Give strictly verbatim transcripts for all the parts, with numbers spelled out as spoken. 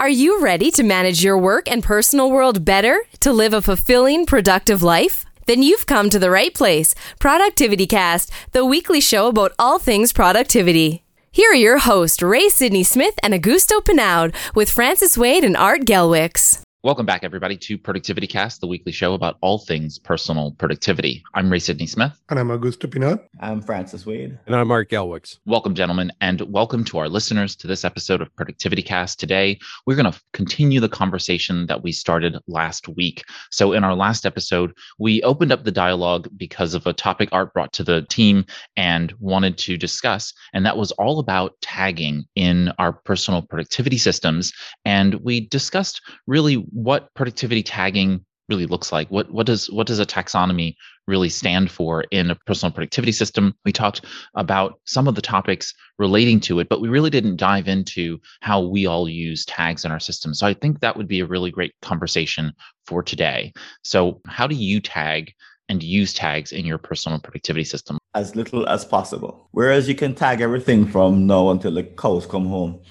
Are you ready to manage your work and personal world better to live a fulfilling, productive life? Then you've come to the right place. Productivity Cast, the weekly show about all things productivity. Here are your hosts, Ray Sidney Smith and Augusto Pinaud, with Francis Wade and Art Gelwicks. Welcome back, everybody, to Productivity Cast, the weekly show about all things personal productivity. I'm Ray Sidney Smith. And I'm Augusto Pinaud. I'm Francis Wade. And I'm Art Gelwicks. Welcome, gentlemen, and welcome to our listeners to this episode of Productivity Cast. Today, we're going to continue the conversation that we started last week. So in our last episode, we opened up the dialogue because of a topic Art brought to the team and wanted to discuss, and that was all about tagging in our personal productivity systems. And we discussed really what productivity tagging really looks like. What what does what does a taxonomy really stand for in a personal productivity system? We talked about some of the topics relating to it, but we really didn't dive into how we all use tags in our system. So I think that would be a really great conversation for today. So how do you tag and use tags in your personal productivity system? As little as possible. Whereas you can tag everything from now until the cows come home.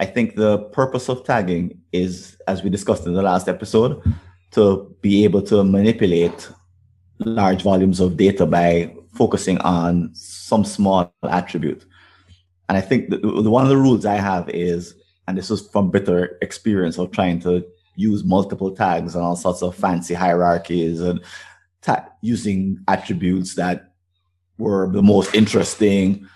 I think the purpose of tagging is, as we discussed in the last episode, to be able to manipulate large volumes of data by focusing on some small attribute. And I think the, the, one of the rules I have is, and this is from bitter experience of trying to use multiple tags and all sorts of fancy hierarchies and ta- using attributes that were the most interesting,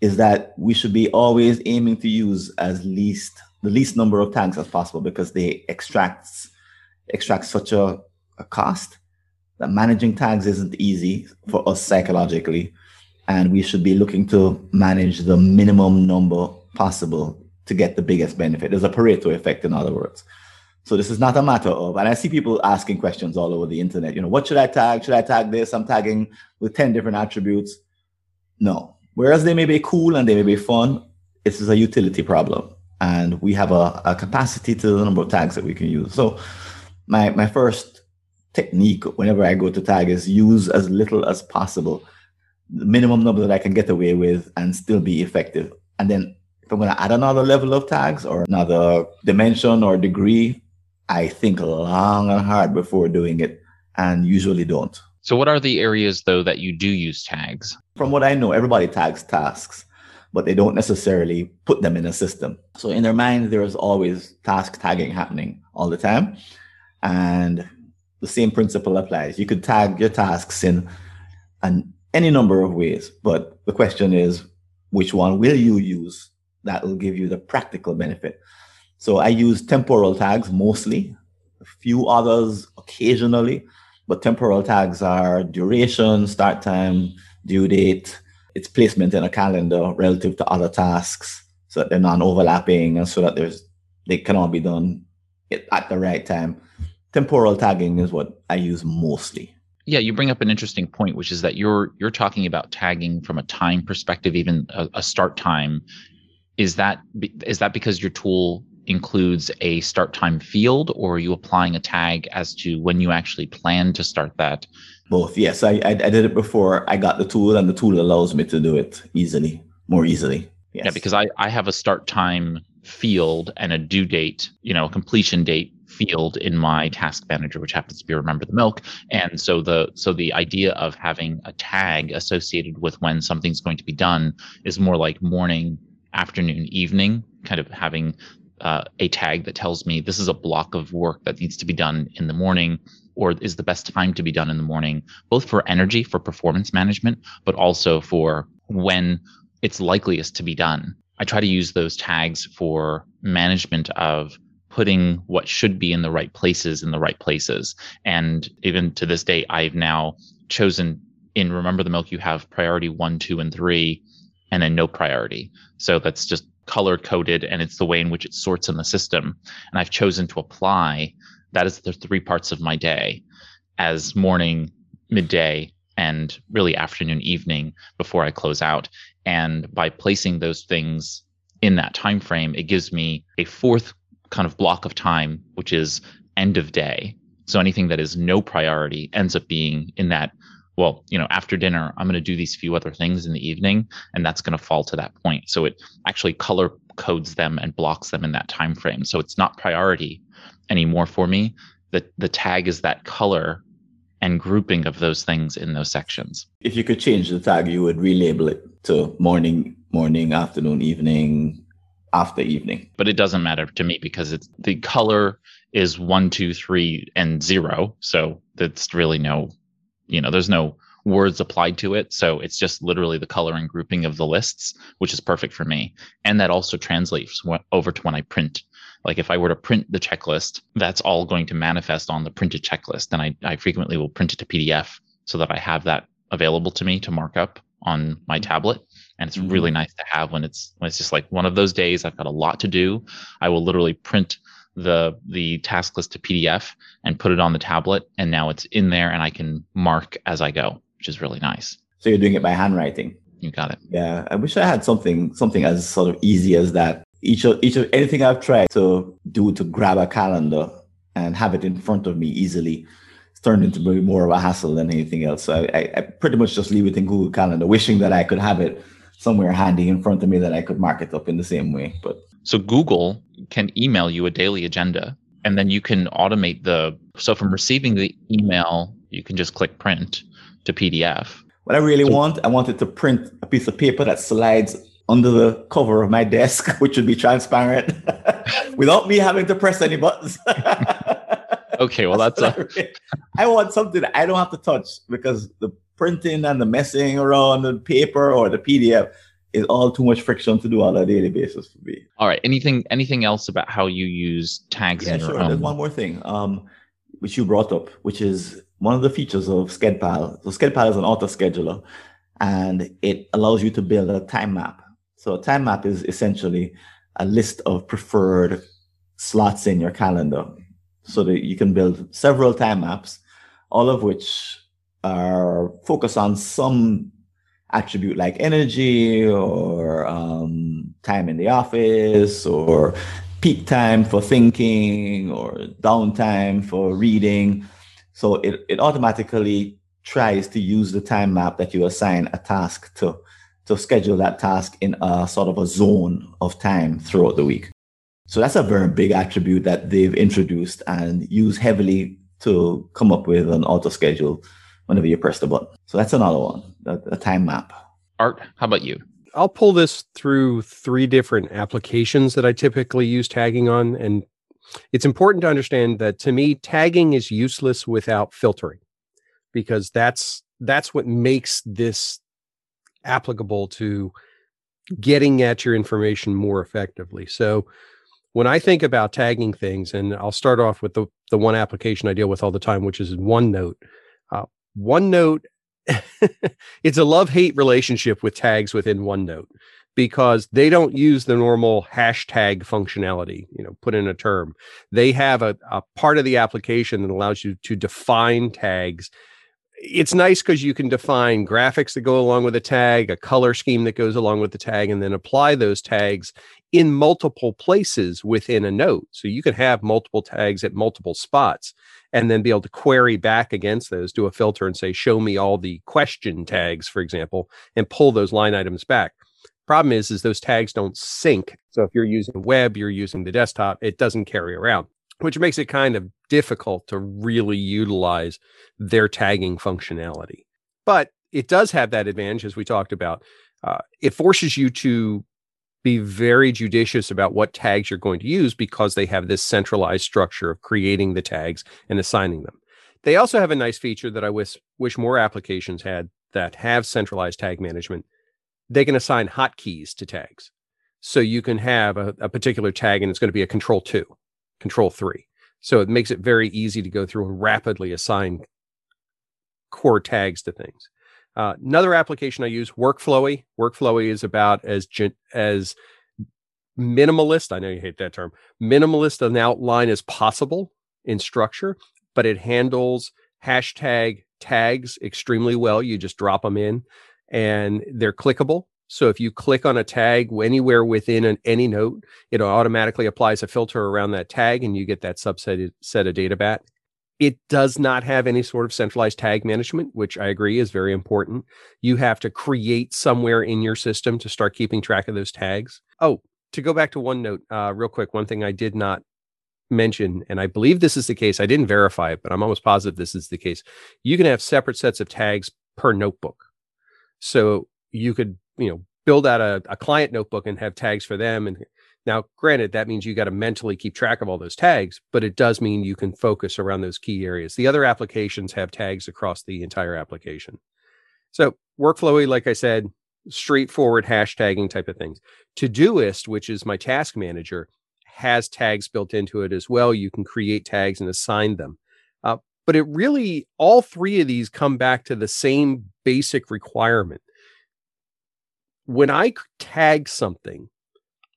is that we should be always aiming to use as least the least number of tags as possible, because they extract extract such a, a cost that managing tags isn't easy for us psychologically, and we should be looking to manage the minimum number possible to get the biggest benefit. There's a Pareto effect, in other words. So this is not a matter of, and I see people asking questions all over the internet, you know, what should I tag? Should I tag this? I'm tagging with ten different attributes. No. Whereas they may be cool and they may be fun, this is a utility problem. And we have a, a capacity to the number of tags that we can use. So my, my first technique whenever I go to tag is use as little as possible, the minimum number that I can get away with and still be effective. And then if I'm going to add another level of tags or another dimension or degree, I think long and hard before doing it and usually don't. So what are the areas, though, that you do use tags? From what I know, everybody tags tasks, but they don't necessarily put them in a system. So in their mind, there is always task tagging happening all the time. And the same principle applies. You could tag your tasks in an, any number of ways, but the question is, which one will you use that will give you the practical benefit? So I use temporal tags mostly, a few others occasionally. But temporal tags are duration, start time, due date, its placement in a calendar relative to other tasks, so that they're non-overlapping and so that there's they can all be done at the right time. Temporal tagging is what I use mostly. Yeah, you bring up an interesting point, which is that you're you're talking about tagging from a time perspective, even a, a start time. Is that is that because your tool includes a start time field, or are you applying a tag as to when you actually plan to start that? Both, yes. I, I, I did it before I got the tool, and the tool allows me to do it easily, more easily. Yes. Yeah, because I, I have a start time field and a due date, you know, a completion date field in my task manager, which happens to be Remember the Milk. And so the so the idea of having a tag associated with when something's going to be done is more like morning, afternoon, evening, kind of having Uh, a tag that tells me this is a block of work that needs to be done in the morning, or is the best time to be done in the morning, both for energy, for performance management, but also for when it's likeliest to be done. I try to use those tags for management of putting what should be in the right places in the right places. And even to this day, I've now chosen in Remember the Milk, you have priority one, two, and three, and then no priority. So that's just color coded, and it's the way in which it sorts in the system. And I've chosen to apply that as the three parts of my day, as morning, midday, and really afternoon, evening before I close out. And by placing those things in that time frame, it gives me a fourth kind of block of time, which is end of day. So anything that is no priority ends up being in that well, you know, after dinner, I'm going to do these few other things in the evening, and that's going to fall to that point. So it actually color codes them and blocks them in that time frame. So it's not priority anymore for me. The, the tag is that color and grouping of those things in those sections. If you could change the tag, you would relabel it to morning, morning, afternoon, evening, after evening. But it doesn't matter to me because it's, the color is one, two, three, and zero. So that's really no, you know, there's no words applied to it. So it's just literally the color and grouping of the lists, which is perfect for me. And that also translates over to when I print. Like if I were to print the checklist, that's all going to manifest on the printed checklist. And I, I frequently will print it to P D F so that I have that available to me to mark up on my tablet. And it's really nice to have when it's when it's just like one of those days, I've got a lot to do. I will literally print the the task list to P D F and put it on the tablet. And now it's in there and I can mark as I go, which is really nice. So you're doing it by handwriting. You got it. Yeah. I wish I had something something as sort of easy as that. Each of, each of anything I've tried to do to grab a calendar and have it in front of me easily, it's turned into maybe more of a hassle than anything else. So I, I pretty much just leave it in Google Calendar, wishing that I could have it somewhere handy in front of me that I could mark it up in the same way. But so Google can email you a daily agenda, and then you can automate the, so from receiving the email, you can just click print to P D F. What I really so, want, I wanted to print a piece of paper that slides under the cover of my desk, which would be transparent without me having to press any buttons. Okay, well, that's, that's a... I, really, I want something that I don't have to touch, because the printing and the messing around the paper or the P D F is all too much friction to do on a daily basis for me. All right. Anything anything else about how you use tags? Yeah, in your sure. Own? There's one more thing, um, which you brought up, which is one of the features of SkedPal. So SkedPal is an auto-scheduler, and it allows you to build a time map. So a time map is essentially a list of preferred slots in your calendar, so that you can build several time maps, all of which are focused on some attribute like energy or um, time in the office or peak time for thinking or downtime for reading. So it, it automatically tries to use the time map that you assign a task to. to schedule that task in a sort of a zone of time throughout the week. So that's a very big attribute that they've introduced and used heavily to come up with an auto schedule whenever you press the button. So that's another one, a, a time map. Art, how about you? I'll pull this through three different applications that I typically use tagging on. And it's important to understand that to me, tagging is useless without filtering, because that's that's what makes this applicable to getting at your information more effectively. So when I think about tagging things, and I'll start off with the, the one application I deal with all the time, which is OneNote. Uh, OneNote, it's a love-hate relationship with tags within OneNote, because they don't use the normal hashtag functionality, you know, put in a term. They have a, a part of the application that allows you to define tags. It's nice because you can define graphics that go along with a tag, a color scheme that goes along with the tag, and then apply those tags in multiple places within a note. So you can have multiple tags at multiple spots and then be able to query back against those, do a filter and say, show me all the question tags, for example, and pull those line items back. Problem is, is those tags don't sync. So if you're using the web, you're using the desktop, it doesn't carry around, which makes it kind of difficult to really utilize their tagging functionality. But it does have that advantage, as we talked about. Uh, it forces you to be very judicious about what tags you're going to use, because they have this centralized structure of creating the tags and assigning them. They also have a nice feature that I wish, wish more applications had that have centralized tag management. They can assign hotkeys to tags. So you can have a, a particular tag, and it's going to be a control two. Control three. So it makes it very easy to go through and rapidly assign core tags to things. Uh, another application I use, Workflowy. Workflowy is about as as minimalist, I know you hate that term, minimalist an outline as possible in structure, but it handles hashtag tags extremely well. You just drop them in and they're clickable. So if you click on a tag anywhere within an, any note, it automatically applies a filter around that tag, and you get that subset set of data back. It does not have any sort of centralized tag management, which I agree is very important. You have to create somewhere in your system to start keeping track of those tags. Oh, to go back to OneNote uh, real quick, one thing I did not mention, and I believe this is the case. I didn't verify it, but I'm almost positive this is the case. You can have separate sets of tags per notebook. So you could, you know, build out a, a client notebook and have tags for them. And now, granted, that means you got to mentally keep track of all those tags, but it does mean you can focus around those key areas. The other applications have tags across the entire application. So Workflowy, like I said, straightforward hashtagging type of things. Todoist, which is my task manager, has tags built into it as well. You can create tags and assign them. Uh, but it really, all three of these come back to the same basic requirement. When I tag something,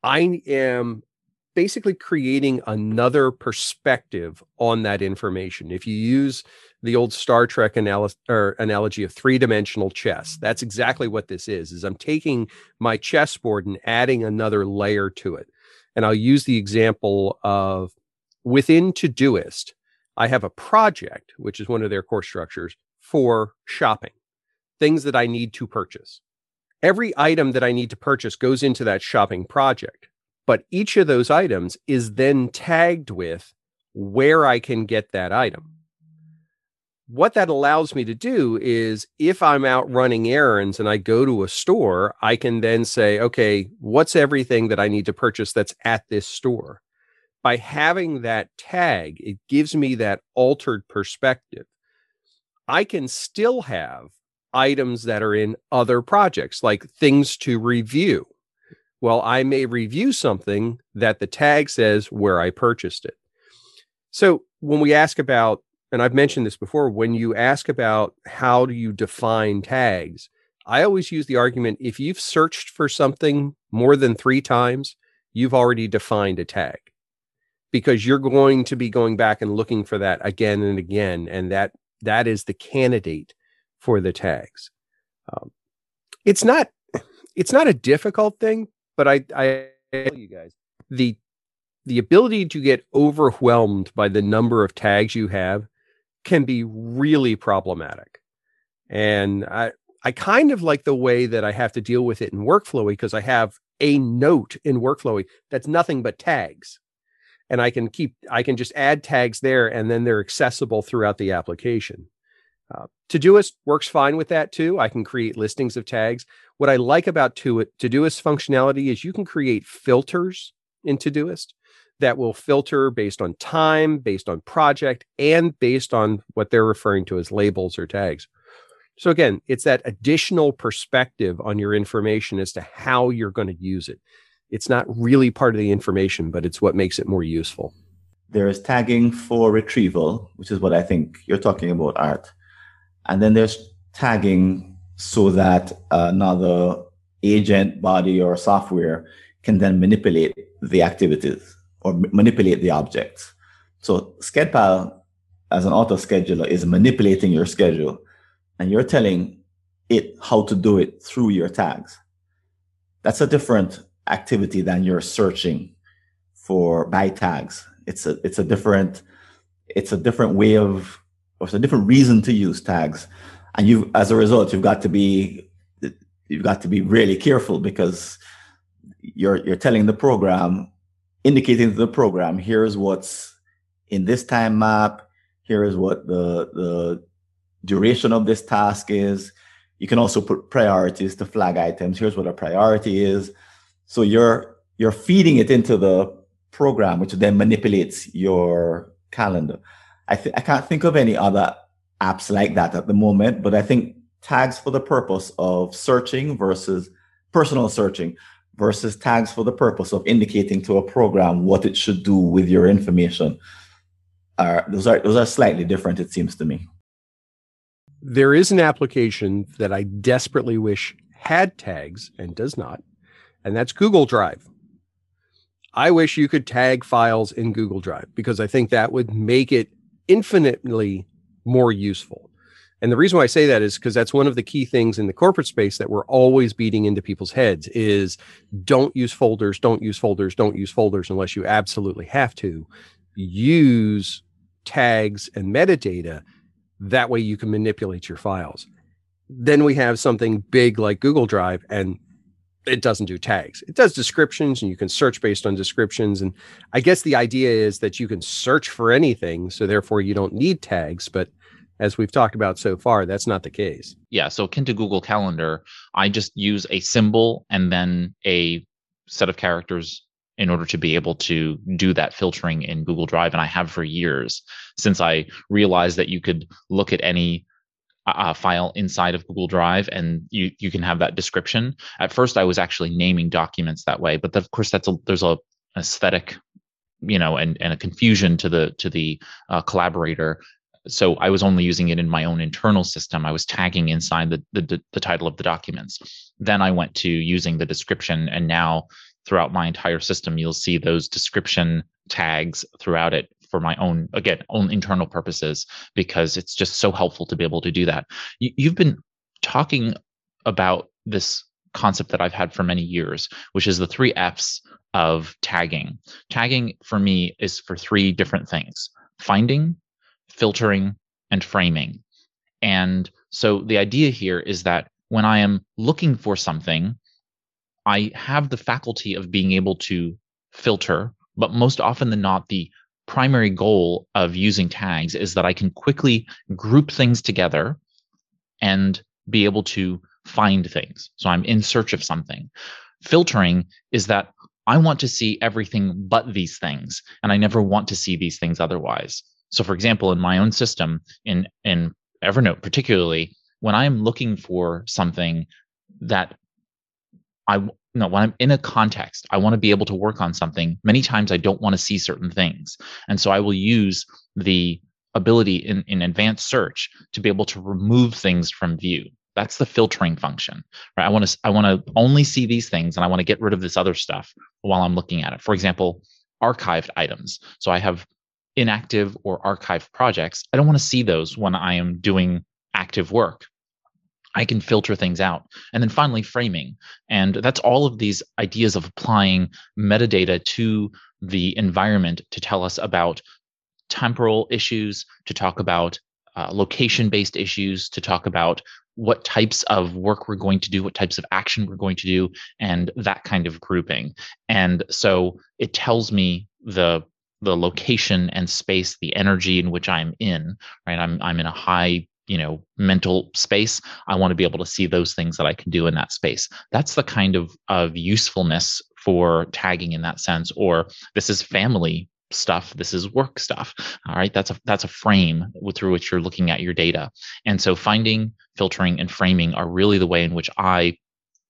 I am basically creating another perspective on that information. If you use the old Star Trek anal- or analogy of three-dimensional chess, that's exactly what this is, is I'm taking my chessboard and adding another layer to it. And I'll use the example of within Todoist, I have a project, which is one of their core structures, for shopping, things that I need to purchase. Every item that I need to purchase goes into that shopping project, but each of those items is then tagged with where I can get that item. What that allows me to do is if I'm out running errands and I go to a store, I can then say, okay, what's everything that I need to purchase that's at this store? By having that tag, it gives me that altered perspective. I can still have items that are in other projects, like things to review. Well, I may review something that the tag says where I purchased it. So when we ask about, and I've mentioned this before, when you ask about how do you define tags, I always use the argument, if you've searched for something more than three times, you've already defined a tag because you're going to be going back and looking for that again and again. And that that is the candidate for the tags. Um, it's not, it's not a difficult thing, but I, I tell you guys, the, the ability to get overwhelmed by the number of tags you have can be really problematic. And I, I kind of like the way that I have to deal with it in Workflowy because I have a note in Workflowy that's nothing but tags. And I can keep, I can just add tags there and then they're accessible throughout the application. Uh, Todoist works fine with that too. I can create listings of tags. What I like about Todoist functionality is you can create filters in Todoist that will filter based on time, based on project, and based on what they're referring to as labels or tags. So again, it's that additional perspective on your information as to how you're going to use it. It's not really part of the information, but it's what makes it more useful. There is tagging for retrieval, which is what I think you're talking about, Art. And then there's tagging so that another agent, body, or software can then manipulate the activities or m- manipulate the objects. So SkedPal, as an auto-scheduler, is manipulating your schedule, and you're telling it how to do it through your tags. That's a different activity than you're searching for by tags. It's a it's a different it's a different way of or it's a different reason to use tags, and you as a result you've got to be you've got to be really careful because you're you're telling the program, indicating to the program, here's what's in this time map, here is what the the duration of this task is. You can also put priorities to flag items. Here's what a priority is. So you're you're feeding it into the program, which then manipulates your calendar. I, th- I can't think of any other apps like that at the moment, but I think tags for the purpose of searching versus personal searching versus tags for the purpose of indicating to a program what it should do with your information. Are, those are, those are slightly different, it seems to me. There is an application that I desperately wish had tags and does not, and that's Google Drive. I wish you could tag files in Google Drive because I think that would make it infinitely more useful. And the reason why I say that is because that's one of the key things in the corporate space that we're always beating into people's heads is don't use folders, don't use folders, don't use folders unless you absolutely have to. Use tags, and metadata. That way you can manipulate your files. Then we have something big like Google Drive, and it doesn't do tags. It does descriptions, and you can search based on descriptions. And I guess the idea is that you can search for anything, so therefore you don't need tags. But as we've talked about so far, that's not the case. Yeah, so akin to Google Calendar, I just use a symbol and then a set of characters in order to be able to do that filtering in Google Drive. And I have for years, since I realized that you could look at any uh, file inside of Google Drive and you you can have that description. At first, I was actually naming documents that way, but of course, that's a, there's a aesthetic, you know, and and a confusion to the to the uh, collaborator. So I was only using it in my own internal system. I was tagging inside the, the the title of the documents. Then I went to using the description, and now throughout my entire system, you'll see those description tags throughout it for my own, again, own internal purposes, because it's just so helpful to be able to do that. You, you've been talking about this concept that I've had for many years, which is the three F's of tagging. Tagging for me is for three different things: finding, filtering, and framing. And so the idea here is that when I am looking for something, I have the faculty of being able to filter, but most often than not, the primary goal of using tags is that I can quickly group things together and be able to find things. So I'm in search of something. Filtering is that I want to see everything but these things, and I never want to see these things otherwise. So for example, in my own system, in, in Evernote particularly, when I'm looking for something that I no, when I'm in a context, I want to be able to work on something. Many times I don't want to see certain things. And so I will use the ability in, in advanced search to be able to remove things from view. That's the filtering function, right? I want to I want to only see these things, and I want to get rid of this other stuff while I'm looking at it. For example, archived items. So I have inactive or archived projects. I don't want to see those when I am doing active work. I can filter things out. And then finally, framing. And that's all of these ideas of applying metadata to the environment to tell us about temporal issues, to talk about uh, location-based issues, to talk about what types of work we're going to do, what types of action we're going to do, and that kind of grouping. And so it tells me the the location and space, the energy in which I'm in, right? I'm I'm in a high, you know, mental space. I want to be able to see those things that I can do in that space. That's the kind of, of usefulness for tagging in that sense. Or this is family stuff. This is work stuff. All right. That's a, that's a frame through which you're looking at your data. And so finding, filtering, and framing are really the way in which I,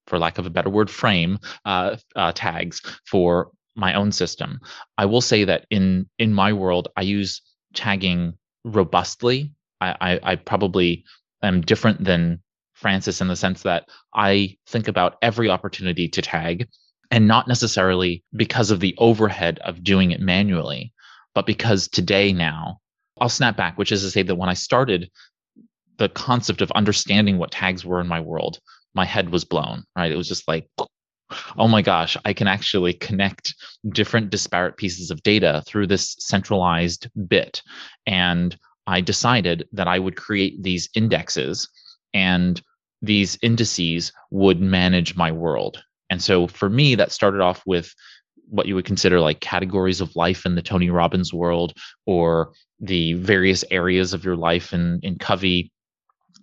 for lack of a better word, frame uh, uh, tags for my own system. I will say that in, in my world, I use tagging robustly. I, I probably am different than Francis in the sense that I think about every opportunity to tag, and not necessarily because of the overhead of doing it manually, but because today now, I'll snap back, which is to say that when I started the concept of understanding what tags were in my world, my head was blown, right? It was just like, oh my gosh, I can actually connect different disparate pieces of data through this centralized bit. And I decided that I would create these indexes, and these indices would manage my world. And so for me, that started off with what you would consider like categories of life in the Tony Robbins world, or the various areas of your life in, in Covey.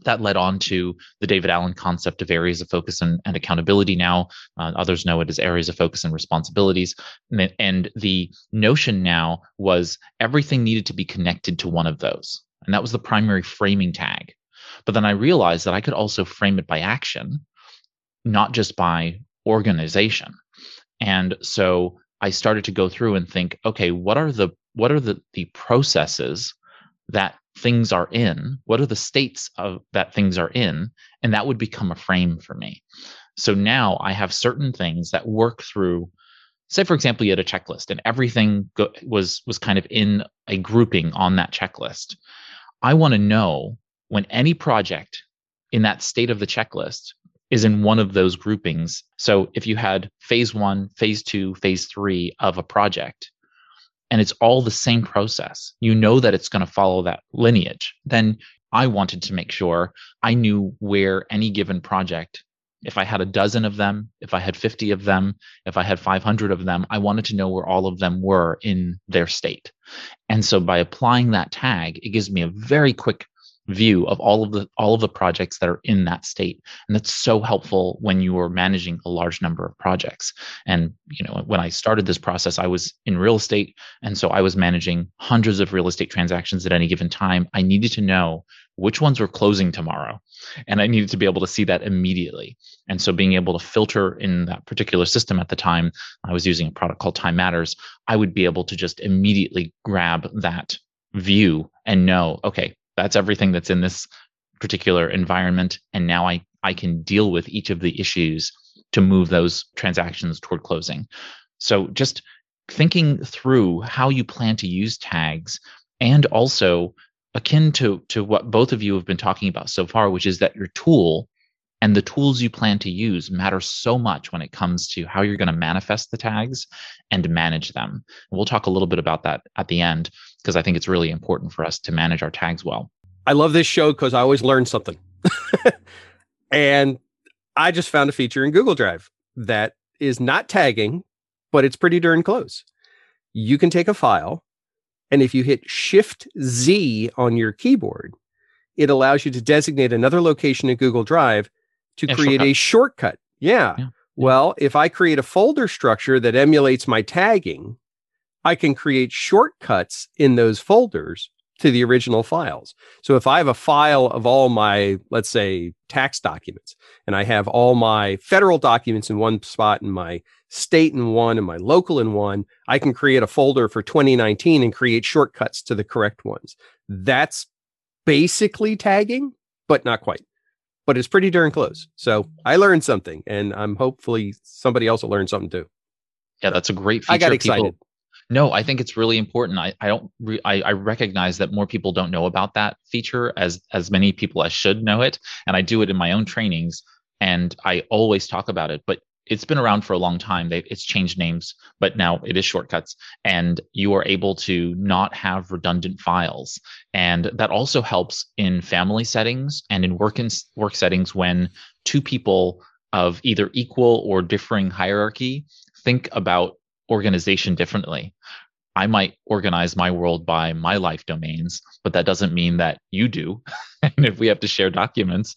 That led on to the David Allen concept of areas of focus and, and accountability. Now, uh, others know it as areas of focus and responsibilities. And, and the notion now was everything needed to be connected to one of those. And that was the primary framing tag. But then I realized that I could also frame it by action, not just by organization. And so I started to go through and think, okay, what are the, what are the, the processes that things are in, what are the states of that things are in, and that would become a frame for me. So now I have certain things that work through, say, for example, you had a checklist and everything go- was, was kind of in a grouping on that checklist. I want to know when any project in that state of the checklist is in one of those groupings. So if you had phase one, phase two, phase three of a project, and it's all the same process, you know that it's going to follow that lineage, then I wanted to make sure I knew where any given project, if I had a dozen of them, if I had fifty of them, if I had five hundred of them, I wanted to know where all of them were in their state. And so by applying that tag, it gives me a very quick view of all of the all of the projects that are in that state. And that's so helpful when you are managing a large number of projects. And you know, when I started this process, I was in real estate. And so I was managing hundreds of real estate transactions at any given time. I needed to know which ones were closing tomorrow. And I needed to be able to see that immediately. And so being able to filter in that particular system at the time, I was using a product called Time Matters, I would be able to just immediately grab that view and know, okay, that's everything that's in this particular environment. And now I, I can deal with each of the issues to move those transactions toward closing. So just thinking through how you plan to use tags, and also akin to, to what both of you have been talking about so far, which is that your tool and the tools you plan to use matter so much when it comes to how you're going to manifest the tags and manage them. And we'll talk a little bit about that at the end, because I think it's really important for us to manage our tags well. I love this show because I always learn something. And I just found a feature in Google Drive that is not tagging, but it's pretty darn close. You can take a file, and if you hit Shift-Z on your keyboard, it allows you to designate another location in Google Drive to a create shortcut. a shortcut. Yeah. yeah. Well, if I create a folder structure that emulates my tagging, I can create shortcuts in those folders to the original files. So if I have a file of all my, let's say, tax documents, and I have all my federal documents in one spot and my state in one and my local in one, I can create a folder for twenty nineteen and create shortcuts to the correct ones. That's basically tagging, but not quite. But it's pretty darn close. So I learned something, and I'm hopefully somebody else will learn something too. Yeah, that's a great feature. I got excited. People- No, I think it's really important. I, I don't. Re, I, I recognize that more people don't know about that feature as as many people as should know it, and I do it in my own trainings, and I always talk about it. But it's been around for a long time. They've, it's changed names, but now it is shortcuts, and you are able to not have redundant files, and that also helps in family settings and in work in, work settings when two people of either equal or differing hierarchy think about organization differently. I might organize my world by my life domains, but that doesn't mean that you do. And if we have to share documents,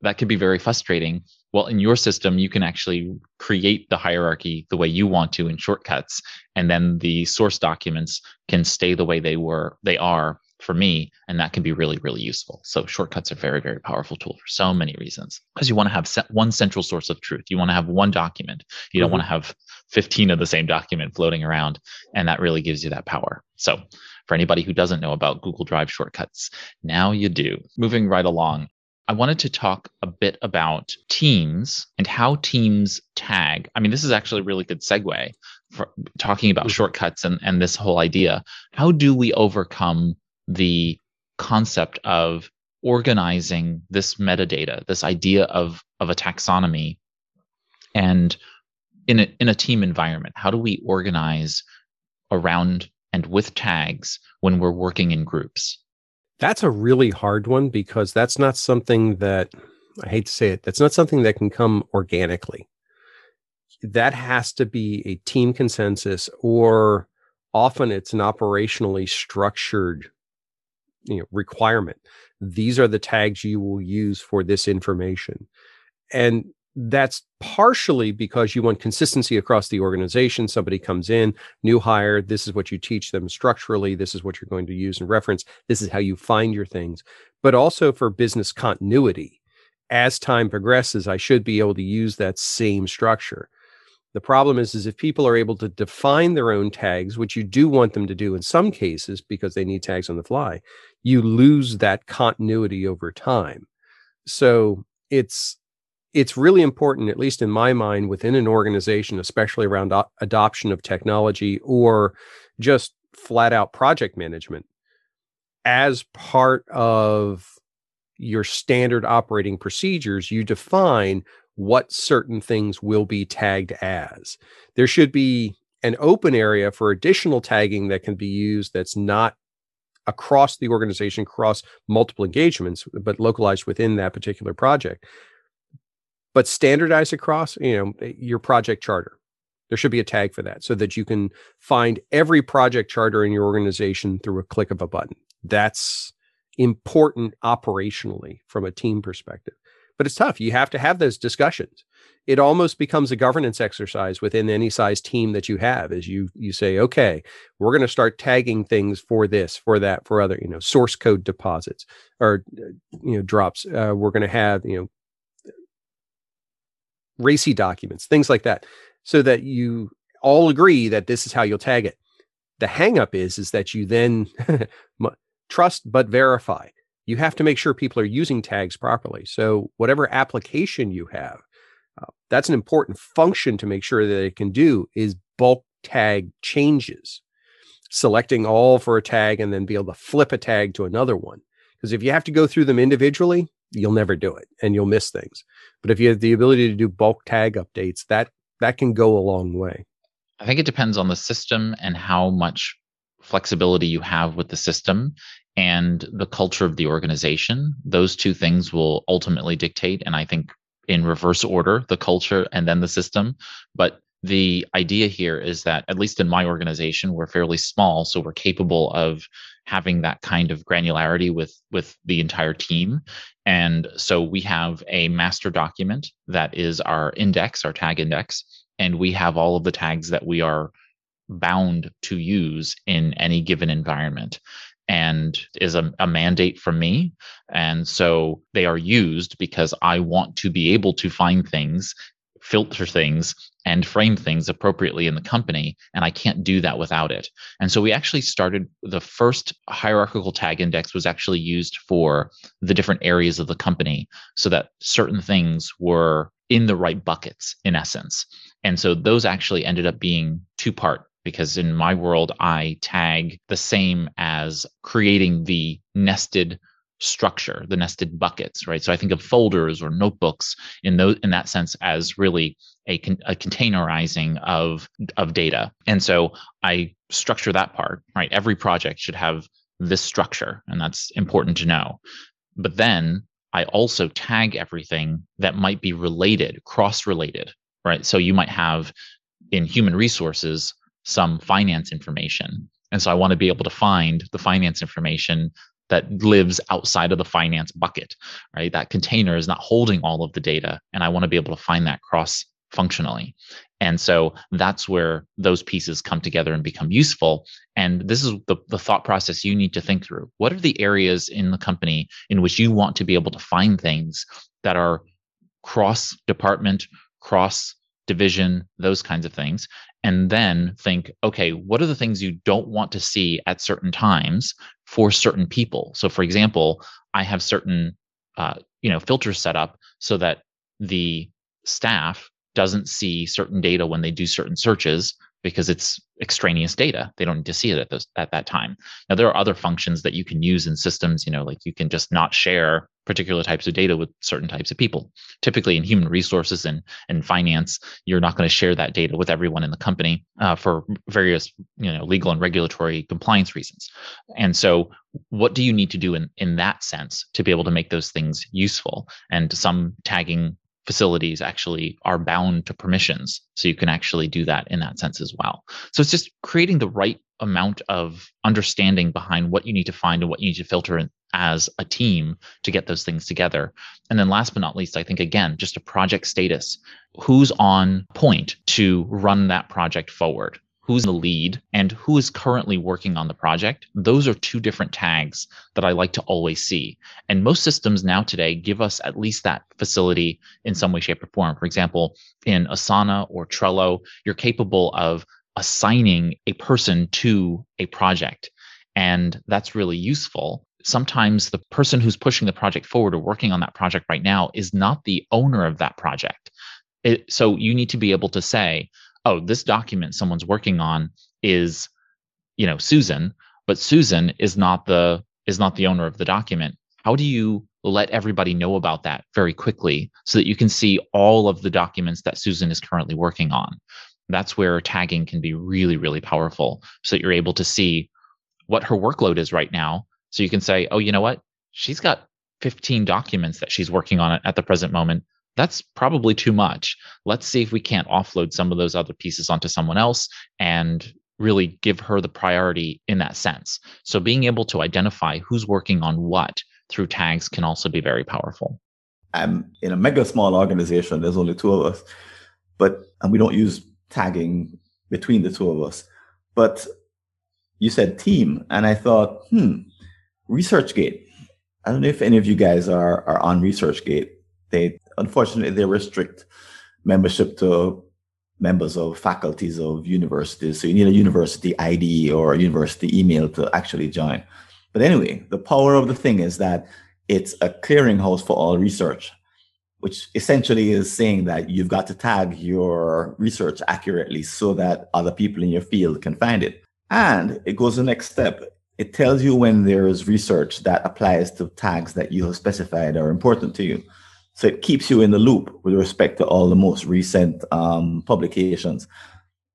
that can be very frustrating. Well, in your system, you can actually create the hierarchy the way you want to in shortcuts, and then the source documents can stay the way they were, they are for me, and that can be really, really useful. So shortcuts are a very, very powerful tool for so many reasons, because you want to have one central source of truth. You want to have one document. You don't mm-hmm. want to have fifteen of the same document floating around, and that really gives you that power. So for anybody who doesn't know about Google Drive shortcuts, now you do. Moving right along, I wanted to talk a bit about teams and how teams tag. I mean, this is actually a really good segue for talking about shortcuts and, and this whole idea. How do we overcome the concept of organizing this metadata, this idea of, of a taxonomy, and in a, in a team environment? How do we organize around and with tags when we're working in groups? That's a really hard one, because that's not something that, I hate to say it, that's not something that can come organically. That has to be a team consensus, or often it's an operationally structured you know, requirement. These are the tags you will use for this information. And that's partially because you want consistency across the organization. Somebody comes in, new hire, this is what you teach them structurally. This is what you're going to use and reference. This is how you find your things, but also for business continuity. As time progresses, I should be able to use that same structure. The problem is, is if people are able to define their own tags, which you do want them to do in some cases because they need tags on the fly, you lose that continuity over time. So it's it's really important, at least in my mind, within an organization, especially around o- adoption of technology or just flat out project management, as part of your standard operating procedures, you define what certain things will be tagged as. There should be an open area for additional tagging that can be used that's not across the organization, across multiple engagements, but localized within that particular project. But standardized across, you know, your project charter. There should be a tag for that so that you can find every project charter in your organization through a click of a button. That's important operationally from a team perspective. But it's tough. You have to have those discussions. It almost becomes a governance exercise within any size team that you have, as you you say, okay, we're going to start tagging things for this, for that, for other, you know, source code deposits or, you know, drops. Uh, we're going to have, you know, racy documents, things like that, so that you all agree that this is how you'll tag it. The hangup is, is that you then trust but verify. You have to make sure people are using tags properly. So whatever application you have, uh, that's an important function to make sure that it can do is bulk tag changes, selecting all for a tag and then be able to flip a tag to another one. Because if you have to go through them individually, you'll never do it and you'll miss things. But if you have the ability to do bulk tag updates, that that can go a long way. I think it depends on the system and how much flexibility you have with the system and the culture of the organization. Those two things will ultimately dictate, and I think in reverse order, the culture and then the system. But the idea here is that, at least in my organization, we're fairly small, so we're capable of having that kind of granularity with, with the entire team. And so we have a master document that is our index, our tag index, and we have all of the tags that we are bound to use in any given environment, and is a, a mandate from me. And so they are used because I want to be able to find things, filter things, and frame things appropriately in the company. And I can't do that without it. And so we actually started, the first hierarchical tag index was actually used for the different areas of the company so that certain things were in the right buckets, in essence. And so those actually ended up being two-part. Because in my world, I tag the same as creating the nested structure, the nested buckets, right? So I think of folders or notebooks in those, in that sense, as really a, con- a containerizing of, of data. And so I structure that part, right? Every project should have this structure, and that's important to know. But then I also tag everything that might be related, cross-related, right? So you might have in human resources some finance information. And so I want to be able to find the finance information that lives outside of the finance bucket, right? That container is not holding all of the data, and I want to be able to find that cross-functionally. And so that's where those pieces come together and become useful. And this is the, the thought process you need to think through. What are the areas in the company in which you want to be able to find things that are cross-department, cross-division, those kinds of things? And then think, okay, what are the things you don't want to see at certain times for certain people? So for example, I have certain uh, you know, filters set up so that the staff doesn't see certain data when they do certain searches because it's extraneous data. They don't need to see it at, those, at that time. Now, there are other functions that you can use in systems, you know, like you can just not share particular types of data with certain types of people. Typically in human resources and, and finance, you're not going to share that data with everyone in the company uh, for various, you know, legal and regulatory compliance reasons. And so what do you need to do in, in that sense to be able to make those things useful? And some tagging facilities actually are bound to permissions, so you can actually do that in that sense as well. So it's just creating the right amount of understanding behind what you need to find and what you need to filter in as a team to get those things together. And then last but not least, I think, again, just a project status. Who's on point to run that project forward? Who's the lead and who is currently working on the project? Those are two different tags that I like to always see. And most systems now today give us at least that facility in some way, shape, or form. For example, in Asana or Trello, you're capable of assigning a person to a project. And that's really useful. Sometimes the person who's pushing the project forward or working on that project right now is not the owner of that project. It, so you need to be able to say, oh, this document someone's working on is, you know, Susan, but Susan is not the is not the owner of the document. How do you let everybody know about that very quickly so that you can see all of the documents that Susan is currently working on? that's where tagging can be really, really powerful, so that you're able to see what her workload is right now. So you can say, oh, you know what? She's got fifteen documents that she's working on at the present moment. That's probably too much. Let's see if we can't offload some of those other pieces onto someone else and really give her the priority in that sense. So being able to identify who's working on what through tags can also be very powerful. I'm in a mega small organization. There's only two of us, but and we don't use tagging between the two of us. But you said team, and I thought, hmm, ResearchGate. I don't know if any of you guys are are on ResearchGate. They unfortunately they restrict membership to members of faculties of universities. So you need a university I D or a university email to actually join. But anyway, the power of the thing is that it's a clearinghouse for all research, which essentially is saying that you've got to tag your research accurately so that other people in your field can find it. And it goes the next step. It tells you when there is research that applies to tags that you have specified are important to you. So it keeps you in the loop with respect to all the most recent um, publications.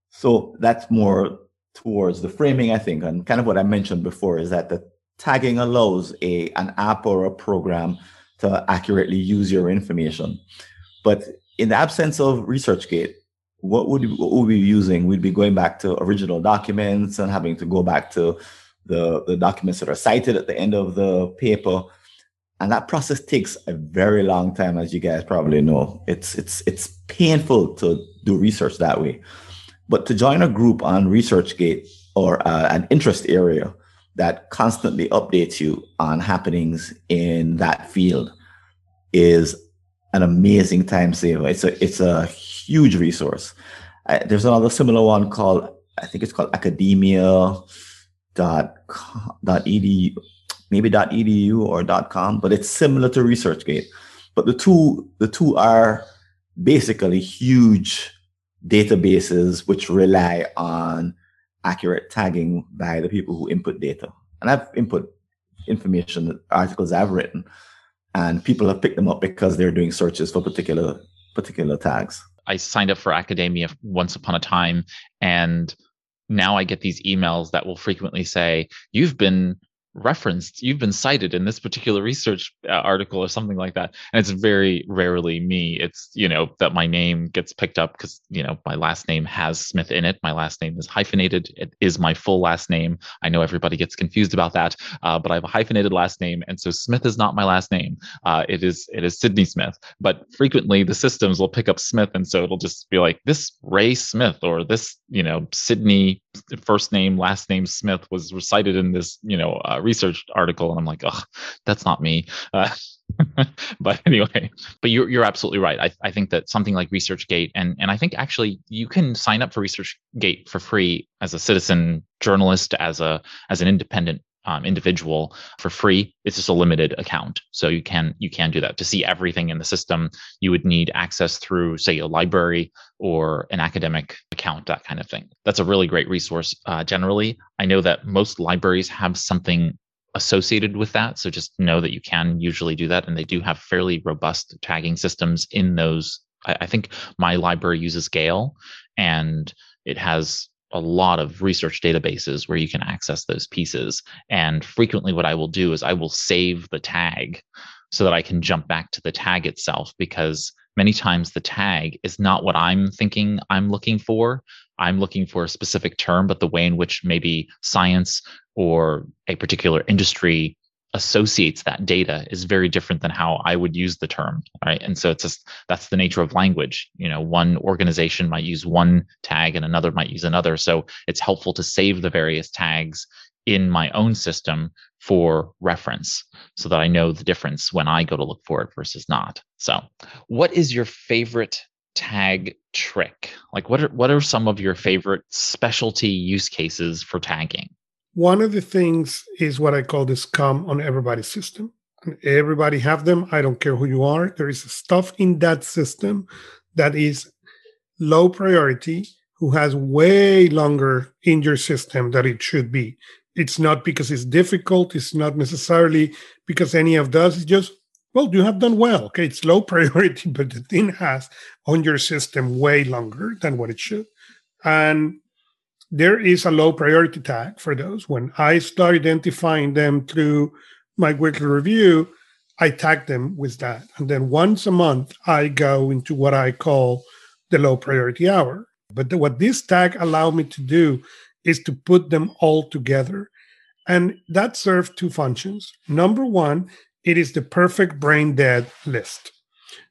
So that's more towards the framing, I think, and kind of what I mentioned before is that the tagging allows a an app or a program to accurately use your information. But in the absence of ResearchGate, what would, what would we be using? We'd be going back to original documents and having to go back to the, the documents that are cited at the end of the paper. And that process takes a very long time, as you guys probably know. It's it's it's painful to do research that way. But to join a group on ResearchGate or uh, an interest area that constantly updates you on happenings in that field is an amazing time saver. It's a, it's a huge resource. Uh, there's another similar one called, I think it's called academia dot edu. Maybe .edu or .com, but it's similar to ResearchGate. But the two the two are basically huge databases which rely on accurate tagging by the people who input data. And I've input information, articles I've written, and people have picked them up because they're doing searches for particular particular tags. I signed up for Academia once upon a time, and now I get these emails that will frequently say, you've been referenced, you've been cited in this particular research uh, article or something like that. And it's very rarely me. It's, you know, that my name gets picked up because, you know, my last name has Smith in it. My last name is hyphenated. It is my full last name. I know everybody gets confused about that, uh, but I have a hyphenated last name. And so Smith is not my last name. Uh, it is, it is Sidney Smith, but frequently the systems will pick up Smith. And so it'll just be like this Ray Smith or this, you know, Sidney first name, last name Smith was recited in this, you know, uh, research article, and I'm like, oh, that's not me. Uh, but anyway, but you're you're absolutely right. I I think that something like ResearchGate, and and I think actually you can sign up for ResearchGate for free as a citizen journalist, as a as an independent um, individual for free. It's just a limited account, so you can you can do that. To see everything in the system, you would need access through, say, a library or an academic account, that kind of thing. That's a really great resource. Uh, generally, I know that most libraries have something associated with that. So just know that you can usually do that. And they do have fairly robust tagging systems in those. I, I think my library uses Gale, and it has a lot of research databases where you can access those pieces. And frequently what I will do is I will save the tag so that I can jump back to the tag itself, because many times the tag is not what I'm thinking I'm looking for. I'm looking for a specific term, but the way in which maybe science or a particular industry associates that data is very different than how I would use the term, right? And so it's just, that's the nature of language. You know, one organization might use one tag and another might use another. So it's helpful to save the various tags in my own system for reference so that I know the difference when I go to look for it versus not. So what is your favorite tag trick? Like what are, what are some of your favorite specialty use cases for tagging? One of the things is what I call the scum on everybody's system. Everybody have them. I don't care who you are. There is stuff in that system that is low priority, who has way longer in your system than it should be. It's not because it's difficult. It's not necessarily because any of those. It's just, well, you have done well. Okay, it's low priority, but the thing has on your system way longer than what it should. And there is a low priority tag for those. When I start identifying them through my weekly review, I tag them with that. And then once a month, I go into what I call the low priority hour. But the, what this tag allowed me to do is to put them all together. And that served two functions. Number one, it is the perfect brain dead list.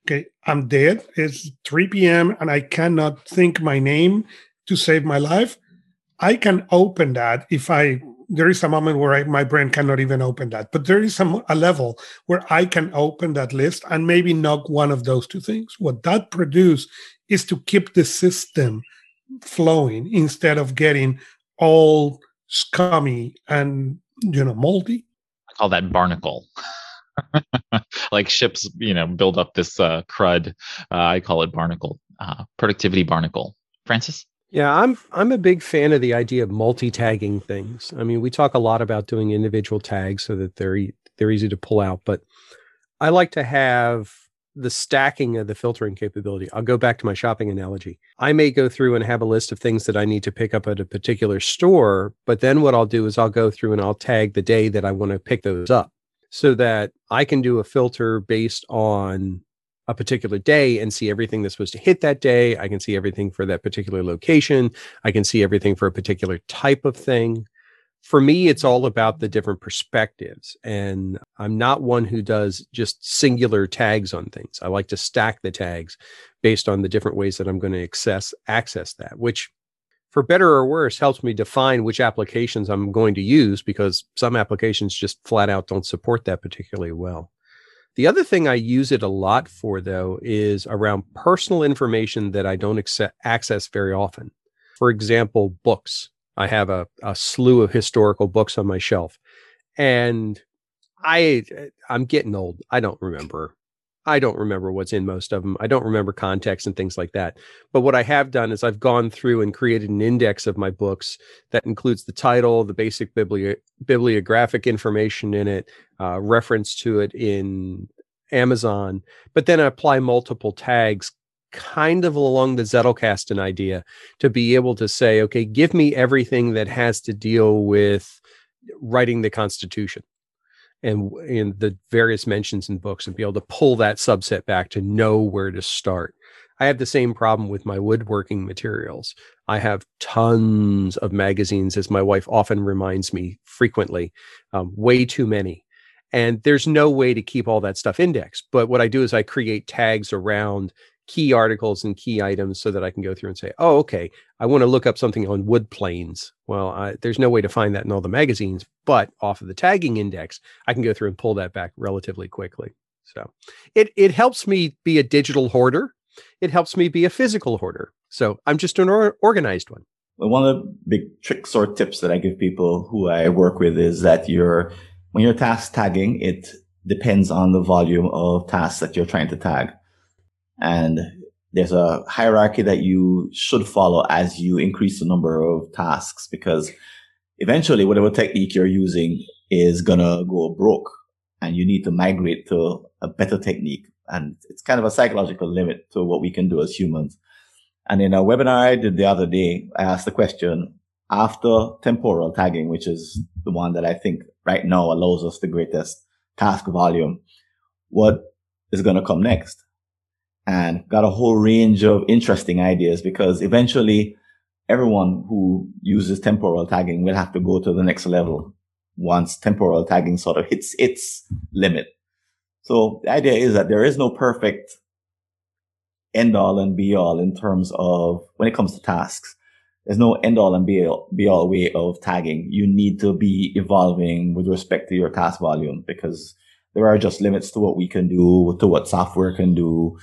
Okay, I'm dead. It's three p.m. and I cannot think my name to save my life. I can open that if I, there is a moment where I, my brain cannot even open that, but there is some, a level where I can open that list and maybe knock one of those two things. What that produces is to keep the system flowing instead of getting all scummy and, you know, moldy. I call that barnacle. Like ships, you know, build up this uh, crud. Uh, I call it barnacle, uh, productivity barnacle. Francis? Yeah, I'm I'm a big fan of the idea of multi-tagging things. I mean, we talk a lot about doing individual tags so that they're e- they're easy to pull out, but I like to have the stacking of the filtering capability. I'll go back to my shopping analogy. I may go through and have a list of things that I need to pick up at a particular store, but then what I'll do is I'll go through and I'll tag the day that I want to pick those up, so that I can do a filter based on a particular day and see everything that's supposed to hit that day. I can see everything for that particular location. I can see everything for a particular type of thing. For me, it's all about the different perspectives. And I'm not one who does just singular tags on things. I like to stack the tags based on the different ways that I'm going to access, access that, which, for better or worse, helps me define which applications I'm going to use, because some applications just flat out don't support that particularly well. The other thing I use it a lot for, though, is around personal information that I don't acce- access very often. For example, books. I have a, a slew of historical books on my shelf, and I, I'm getting old. I don't remember. I don't remember what's in most of them. I don't remember context and things like that. But what I have done is I've gone through and created an index of my books that includes the title, the basic bibli- bibliographic information in it, uh, reference to it in Amazon. But then I apply multiple tags, kind of along the Zettelkasten idea, to be able to say, okay, give me everything that has to deal with writing the Constitution, and in the various mentions in books, and be able to pull that subset back to know where to start. I have the same problem with my woodworking materials. I have tons of magazines, as my wife often reminds me frequently, um, way too many. And there's no way to keep all that stuff indexed. But what I do is I create tags around key articles and key items so that I can go through and say, oh, okay, I want to look up something on wood planes. Well, I, there's no way to find that in all the magazines, but off of the tagging index, I can go through and pull that back relatively quickly. So it, it helps me be a digital hoarder. It helps me be a physical hoarder. So I'm just an or- organized one. Well, one of the big tricks or tips that I give people who I work with is that you're, when you're task tagging, it depends on the volume of tasks that you're trying to tag. And there's a hierarchy that you should follow as you increase the number of tasks, because eventually whatever technique you're using is going to go broke and you need to migrate to a better technique. And it's kind of a psychological limit to what we can do as humans. And in a webinar I did the other day, I asked the question, after temporal tagging, which is the one that I think right now allows us the greatest task volume, what is going to come next? And got a whole range of interesting ideas, because eventually everyone who uses temporal tagging will have to go to the next level once temporal tagging sort of hits its limit. So the idea is that there is no perfect end all and be all in terms of when it comes to tasks. There's no end all and be all, be all way of tagging. You need to be evolving with respect to your task volume, because there are just limits to what we can do, to what software can do,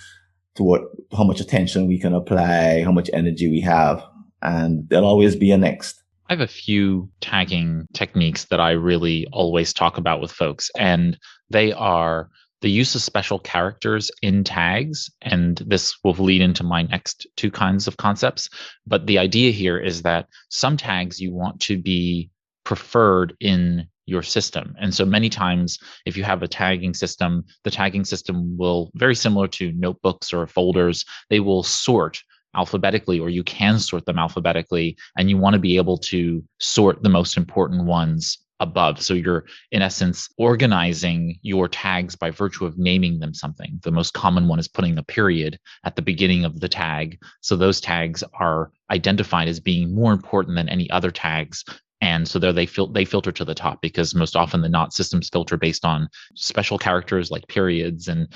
to what, how much attention we can apply, how much energy we have, and there'll always be a next. I have a few tagging techniques that I really always talk about with folks, and they are the use of special characters in tags, and this will lead into my next two kinds of concepts. But the idea here is that some tags you want to be preferred in your system. And so many times, if you have a tagging system, the tagging system will, very similar to notebooks or folders, they will sort alphabetically, or you can sort them alphabetically, and you want to be able to sort the most important ones above. So you're, in essence, organizing your tags by virtue of naming them something. The most common one is putting a period at the beginning of the tag. So those tags are identified as being more important than any other tags. And so there they fil- they filter to the top, because most often than not, systems filter based on special characters like periods and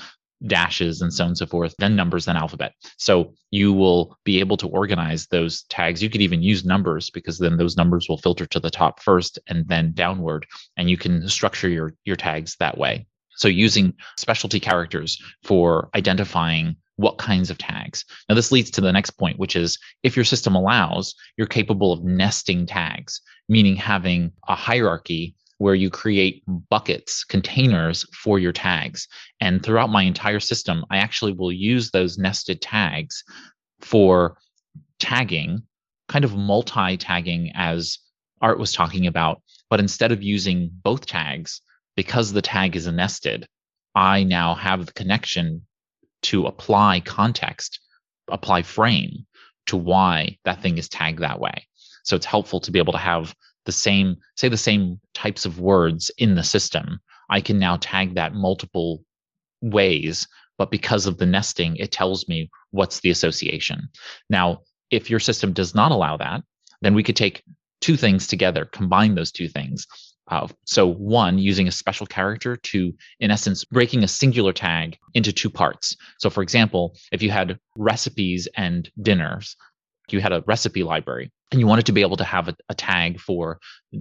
dashes and so on and so forth, then numbers, then alphabet. So you will be able to organize those tags. You could even use numbers, because then those numbers will filter to the top first and then downward, and you can structure your, your tags that way. So using specialty characters for identifying what kinds of tags. Now, this leads to the next point, which is if your system allows, you're capable of nesting tags, meaning having a hierarchy where you create buckets, containers for your tags. And throughout my entire system, I actually will use those nested tags for tagging, kind of multi-tagging as Art was talking about. But instead of using both tags, because the tag is nested, I now have the connection to apply context, apply frame to why that thing is tagged that way. So it's helpful to be able to have the same, say the same types of words in the system. I can now tag that multiple ways, but because of the nesting, it tells me what's the association. Now, if your system does not allow that, then we could take two things together, combine those two things. Uh, so one, using a special character to, in essence, breaking a singular tag into two parts. So for example, if you had recipes and dinners, you had a recipe library, and you wanted to be able to have a, a tag for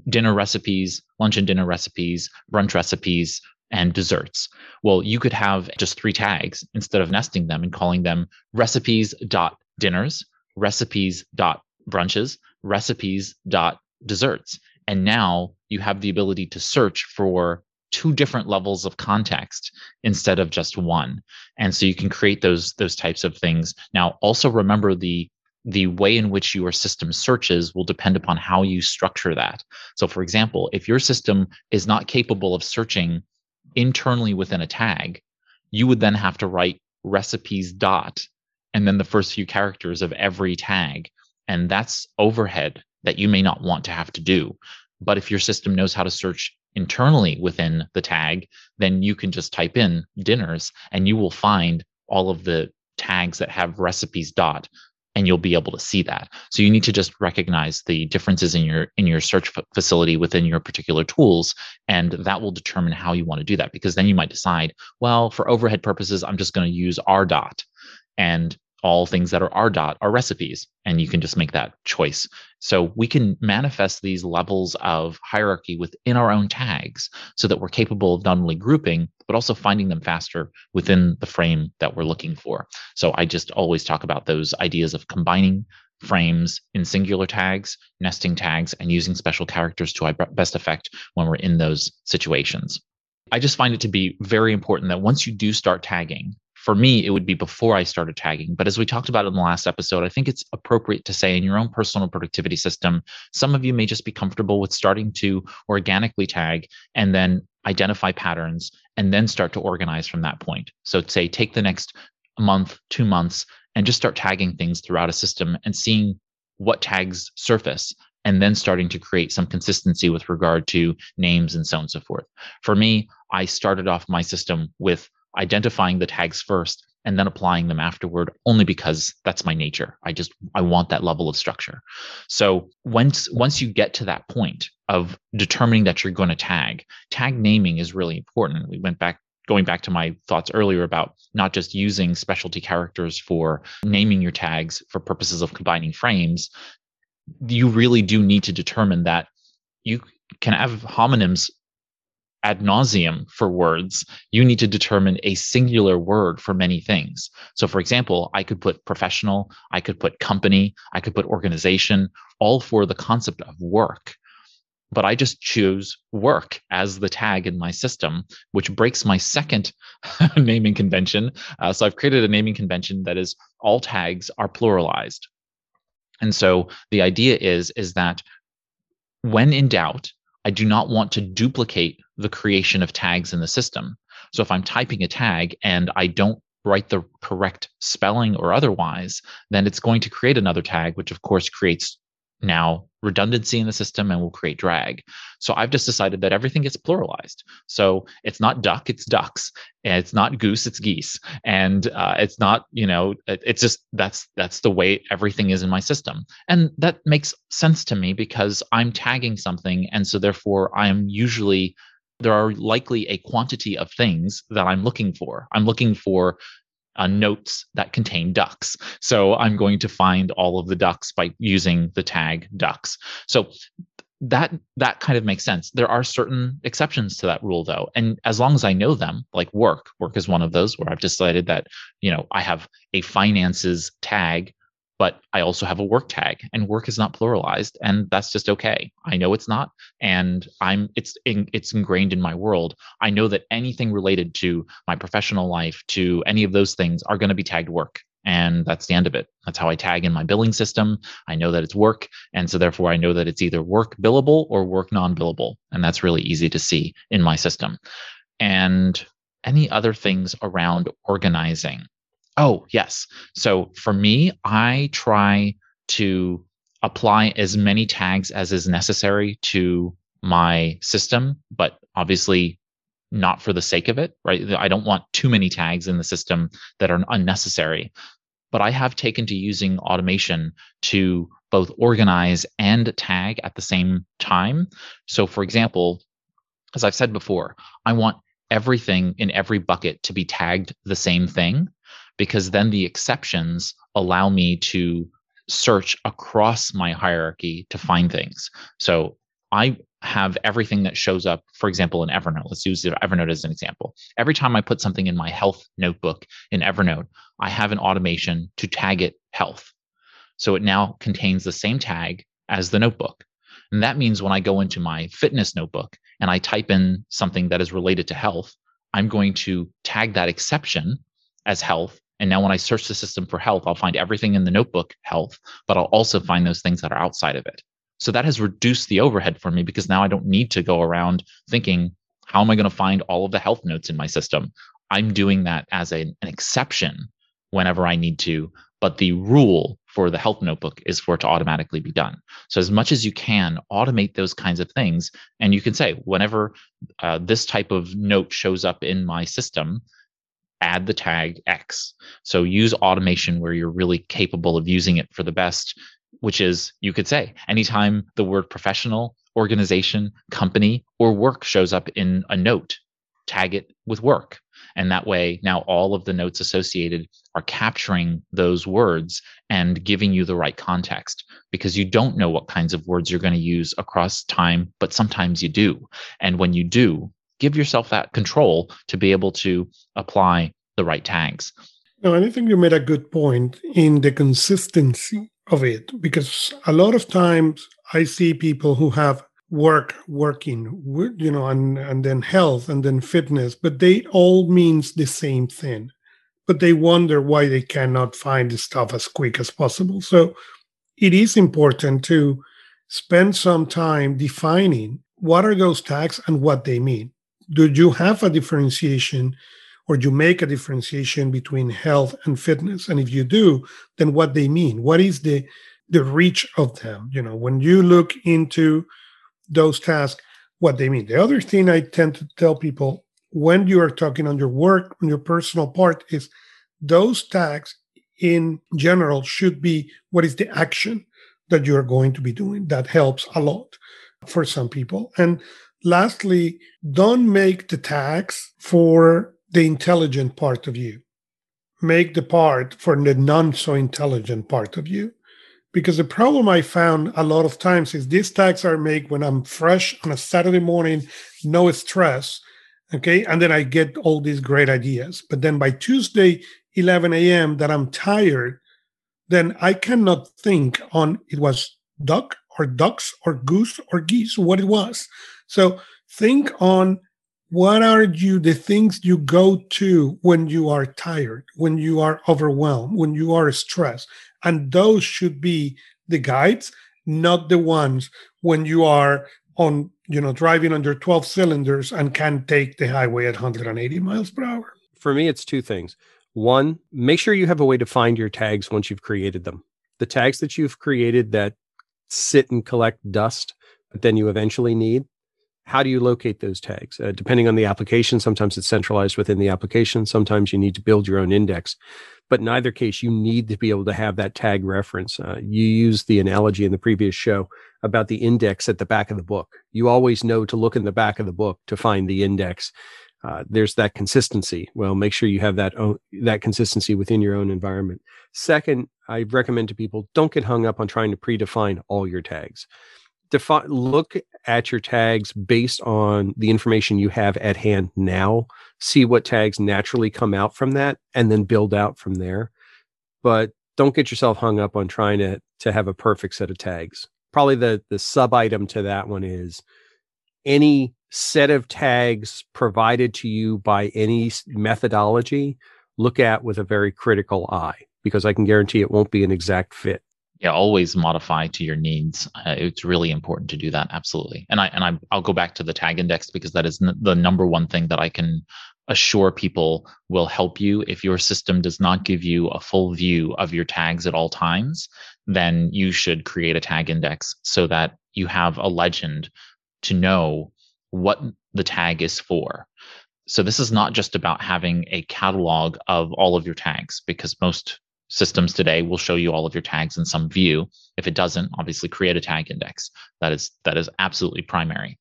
dinner recipes, lunch and dinner recipes, brunch recipes, and desserts. Well, you could have just three tags instead of nesting them and calling them recipes.dinners, recipes.brunches, recipes.desserts. And now you have the ability to search for two different levels of context instead of just one. And so you can create those, those types of things. Now, also remember the The way in which your system searches will depend upon how you structure that. So for example, if your system is not capable of searching internally within a tag, you would then have to write recipes dot, and then the first few characters of every tag. And that's overhead that you may not want to have to do. But if your system knows how to search internally within the tag, then you can just type in dinners, and you will find all of the tags that have recipes dot, and you'll be able to see that. So you need to just recognize the differences in your in your search f- facility within your particular tools, and that will determine how you want to do that, because then you might decide, well, for overhead purposes, I'm just going to use R dot, and all things that are R dot are recipes, and you can just make that choice. So we can manifest these levels of hierarchy within our own tags so that we're capable of not only grouping, but also finding them faster within the frame that we're looking for. So I just always talk about those ideas of combining frames in singular tags, nesting tags, and using special characters to our best effect when we're in those situations. I just find it to be very important that once you do start tagging, for me, it would be before I started tagging. But as we talked about in the last episode, I think it's appropriate to say in your own personal productivity system, some of you may just be comfortable with starting to organically tag and then identify patterns and then start to organize from that point. So say, take the next month, two months, and just start tagging things throughout a system and seeing what tags surface, and then starting to create some consistency with regard to names and so on and so forth. For me, I started off my system with identifying the tags first and then applying them afterward, only because that's my nature. I just, I want that level of structure. So once, once you get to that point of determining that you're going to tag, tag naming is really important. We went back, going back to my thoughts earlier about not just using specialty characters for naming your tags for purposes of combining frames. You really do need to determine that you can have homonyms ad nauseum for words. You need to determine a singular word for many things. So for example, I could put professional, I could put company, I could put organization, all for the concept of work. But I just choose work as the tag in my system, which breaks my second naming convention. Uh, so I've created a naming convention that is all tags are pluralized. And so the idea is, is that when in doubt, I do not want to duplicate the creation of tags in the system. So if I'm typing a tag and I don't write the correct spelling or otherwise, then it's going to create another tag, which of course creates now redundancy in the system and will create drag. So I've just decided that everything gets pluralized. So it's not duck, it's ducks. And it's not goose, it's geese. And uh, it's not, you know, it, it's just, that's that's the way everything is in my system. And that makes sense to me because I'm tagging something. And so therefore I'm usually, there are likely a quantity of things that I'm looking for. I'm looking for Uh, notes that contain ducks. So I'm going to find all of the ducks by using the tag ducks. So that that kind of makes sense. There are certain exceptions to that rule though. And as long as I know them, like work, work is one of those where I've decided that, you know, I have a finances tag, but I also have a work tag, and work is not pluralized, and that's just okay. I know it's not, and I'm it's in, it's ingrained in my world. I know that anything related to my professional life, to any of those things, are going to be tagged work, and that's the end of it. That's how I tag in my billing system. I know that it's work, and so therefore I know that it's either work billable or work non-billable, and that's really easy to see in my system. And any other things around organizing? Oh, yes. So for me, I try to apply as many tags as is necessary to my system, but obviously not for the sake of it, right? I don't want too many tags in the system that are unnecessary. But I have taken to using automation to both organize and tag at the same time. So for example, as I've said before, I want everything in every bucket to be tagged the same thing, because then the exceptions allow me to search across my hierarchy to find things. So I have everything that shows up, for example, in Evernote. Let's use Evernote as an example. Every time I put something in my health notebook in Evernote, I have an automation to tag it health. So it now contains the same tag as the notebook. And that means when I go into my fitness notebook and I type in something that is related to health, I'm going to tag that exception as health. And now when I search the system for health, I'll find everything in the notebook health, but I'll also find those things that are outside of it. So that has reduced the overhead for me because now I don't need to go around thinking, how am I going to find all of the health notes in my system? I'm doing that as a, an exception whenever I need to, but the rule for the health notebook is for it to automatically be done. So as much as you can, automate those kinds of things. And you can say, whenever uh, this type of note shows up in my system, add the tag X. So use automation where you're really capable of using it for the best, which is, you could say, anytime the word professional, organization, company, or work shows up in a note, tag it with work. And that way, now all of the notes associated are capturing those words and giving you the right context, because you don't know what kinds of words you're going to use across time, but sometimes you do. And when you do, give yourself that control to be able to apply the right tags. No, and I think you made a good point in the consistency of it, because a lot of times I see people who have work, working, you know, and, and then health and then fitness, but they all means the same thing. But they wonder why they cannot find the stuff as quick as possible. So it is important to spend some time defining what are those tags and what they mean. Do you have a differentiation, or do you make a differentiation between health and fitness? And if you do, then what they mean? What is the the reach of them? You know, when you look into those tasks, what they mean. The other thing I tend to tell people when you are talking on your work, on your personal part, is those tags in general should be what is the action that you are going to be doing. That helps a lot for some people. And lastly, don't make the tags for the intelligent part of you. Make the part for the non-so-intelligent part of you. Because the problem I found a lot of times is these tags are made when I'm fresh on a Saturday morning, no stress, okay? And then I get all these great ideas. But then by Tuesday, eleven a.m., that I'm tired, then I cannot think on it was duck or ducks or goose or geese, what it was. So think on what are you the things you go to when you are tired, when you are overwhelmed, when you are stressed. And those should be the guides, not the ones when you are on, you know, driving on your twelve cylinders and can take the highway at one hundred eighty miles per hour. For me, it's two things. One, make sure you have a way to find your tags once you've created them. The tags that you've created that sit and collect dust, but then you eventually need, how do you locate those tags? Uh, depending on the application, sometimes it's centralized within the application. Sometimes you need to build your own index. But in either case, you need to be able to have that tag reference. Uh, you used the analogy in the previous show about the index at the back of the book. You always know to look in the back of the book to find the index. Uh, there's that consistency. Well, make sure you have that own, that consistency within your own environment. Second, I recommend to people, don't get hung up on trying to predefine all your tags. Defi- look at your tags based on the information you have at hand now. See what tags naturally come out from that and then build out from there. But don't get yourself hung up on trying to, to have a perfect set of tags. Probably the, the sub-item to that one is any set of tags provided to you by any methodology, look at with a very critical eye, because I can guarantee it won't be an exact fit. Yeah, always modify to your needs. Uh, it's really important to do that, absolutely. And I and I, I'll go back to the tag index, because that is n- the number one thing that I can assure people will help you. If your system does not give you a full view of your tags at all times, then you should create a tag index so that you have a legend to know what the tag is for. So this is not just about having a catalog of all of your tags, because most systems today will show you all of your tags in some view. If it doesn't, obviously create a tag index. That is that is absolutely primary.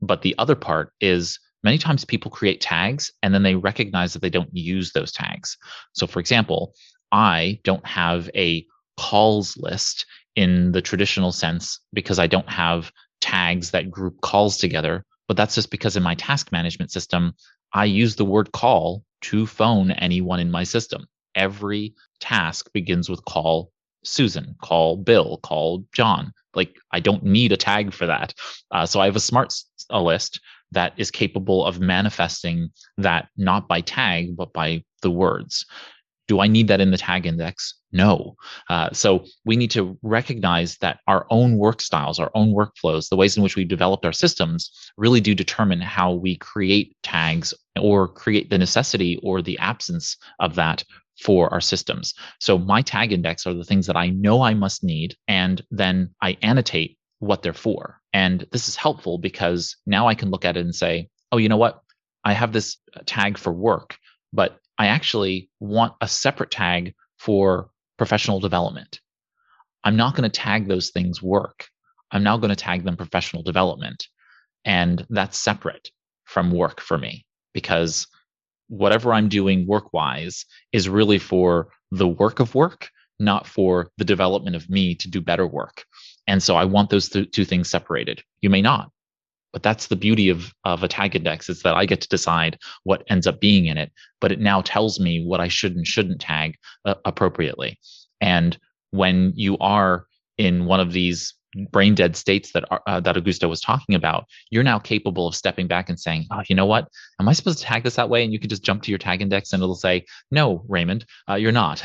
But the other part is many times people create tags and then they recognize that they don't use those tags. So for example, I don't have a calls list in the traditional sense because I don't have tags that group calls together. But that's just because in my task management system, I use the word call to phone anyone in my system. Every task begins with call Susan, call Bill, call John. Like, I don't need a tag for that. Uh, so I have a smart a list that is capable of manifesting that not by tag, but by the words. Do I need that in the tag index? No. Uh, so we need to recognize that our own work styles, our own workflows, the ways in which we developed our systems really do determine how we create tags or create the necessity or the absence of that for our systems. So my tag index are the things that I know I must need, and then I annotate what they're for. And this is helpful because now I can look at it and say, oh, you know what? I have this tag for work, but I actually want a separate tag for professional development. I'm not going to tag those things work. I'm now going to tag them professional development. And that's separate from work for me, because whatever I'm doing work-wise is really for the work of work, not for the development of me to do better work. And so I want those th- two things separated. You may not, but that's the beauty of, of a tag index, is that I get to decide what ends up being in it, but it now tells me what I should and shouldn't tag uh, appropriately. And when you are in one of these brain dead states that uh, that Augusto was talking about, you're now capable of stepping back and saying, oh, you know what? Am I supposed to tag this that way? And you can just jump to your tag index and it'll say, no, Raymond, uh, you're not.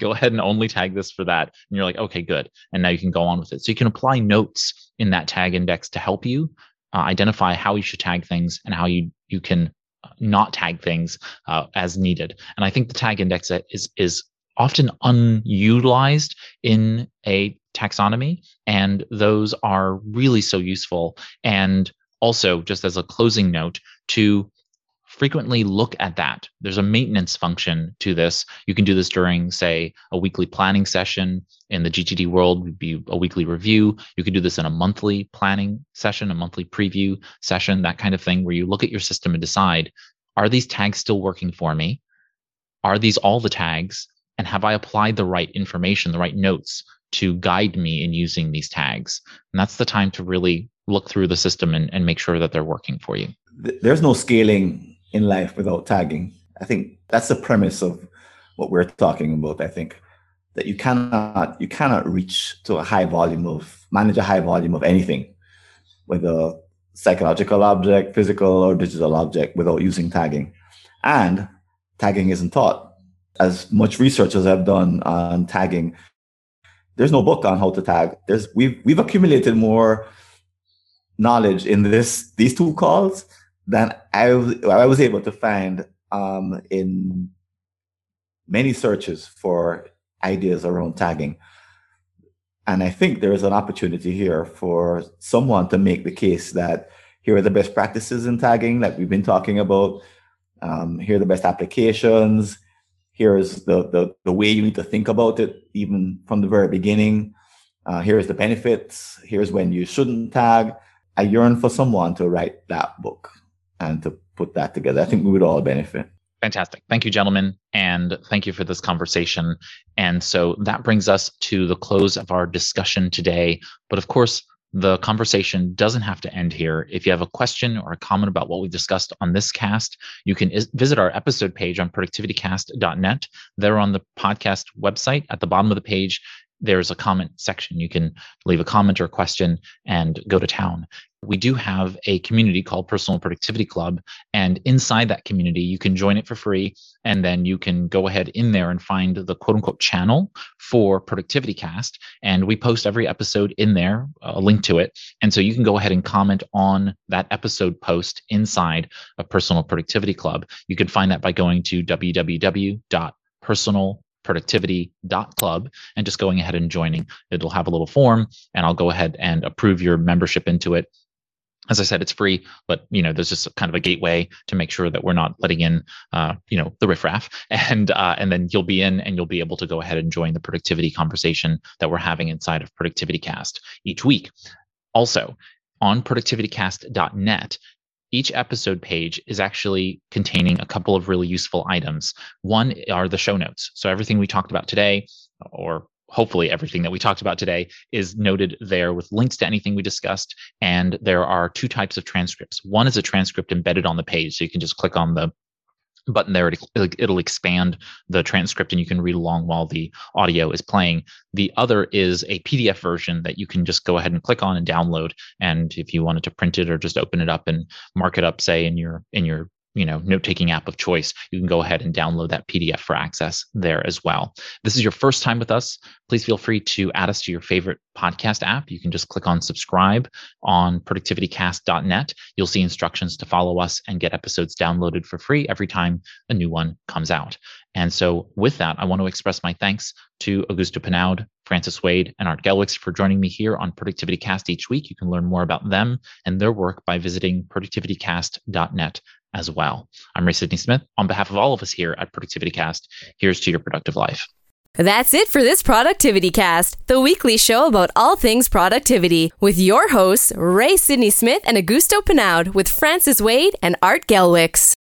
Go ahead and only tag this for that. And you're like, okay, good. And now you can go on with it. So you can apply notes in that tag index to help you uh, identify how you should tag things and how you, you can not tag things uh, as needed. And I think the tag index is is often unutilized in a taxonomy, and those are really so useful. And also, just as a closing note, to frequently look at that. There's a maintenance function to this. You can do this during, say, a weekly planning session. In the G T D world, it would be a weekly review. You could do this in a monthly planning session, a monthly preview session, that kind of thing, where you look at your system and decide, are these tags still working for me? Are these all the tags? And have I applied the right information, the right notes to guide me in using these tags? And that's the time to really look through the system and, and make sure that they're working for you. There's no scaling in life without tagging. I think that's the premise of what we're talking about. I think that you cannot you cannot reach to a high volume of, manage a high volume of anything, whether psychological object, physical or digital object, without using tagging. And tagging isn't taught. As much research as I've done on tagging, there's no book on how to tag. There's we've we've accumulated more knowledge in this these two calls than I, I was able to find um, in many searches for ideas around tagging. And I think there is an opportunity here for someone to make the case that here are the best practices in tagging that we've been talking about. Um, here are the best applications. Here is the, the, the way you need to think about it, even from the very beginning. Uh, here's the benefits. Here's when you shouldn't tag. I yearn for someone to write that book and to put that together. I think we would all benefit. Fantastic. Thank you, gentlemen. And thank you for this conversation. And so that brings us to the close of our discussion today. But of course, the conversation doesn't have to end here. If you have a question or a comment about what we've discussed on this cast, you can is- visit our episode page on productivity cast dot net. There on the podcast website at the bottom of the page, there's a comment section. You can leave a comment or a question and go to town. We do have a community called Personal Productivity Club, and inside that community, you can join it for free, and then you can go ahead in there and find the quote-unquote channel for Productivity Cast, and we post every episode in there, a link to it, and so you can go ahead and comment on that episode post inside of Personal Productivity Club. You can find that by going to w w w dot personal productivity dot club and just going ahead and joining. It'll have a little form, and I'll go ahead and approve your membership into it. As I said, it's free, but you know, there's just kind of a gateway to make sure that we're not letting in, uh, you know, the riffraff, and uh, and then you'll be in, and you'll be able to go ahead and join the productivity conversation that we're having inside of Productivity Cast each week. Also, on productivity cast dot net. Each episode page is actually containing a couple of really useful items. One are the show notes. So everything we talked about today, or hopefully everything that we talked about today, is noted there with links to anything we discussed. And there are two types of transcripts. One is a transcript embedded on the page. So you can just click on the button there. It'll expand the transcript and you can read along while the audio is playing. The other is a P D F version that you can just go ahead and click on and download. And if you wanted to print it or just open it up and mark it up, say in your, in your, you know, note-taking app of choice, you can go ahead and download that P D F for access there as well. This is your first time with us. Please feel free to add us to your favorite podcast app. You can just click on subscribe on productivity cast dot net. You'll see instructions to follow us and get episodes downloaded for free every time a new one comes out. And so with that, I want to express my thanks to Augusto Pinaud, Francis Wade, and Art Gelwicks for joining me here on Productivity Cast each week. You can learn more about them and their work by visiting productivity cast dot net as well. I'm Ray Sidney Smith. On behalf of all of us here at Productivity Cast, here's to your productive life. That's it for this Productivity Cast, the weekly show about all things productivity, with your hosts, Ray Sidney Smith and Augusto Pinaud, with Francis Wade and Art Gelwicks.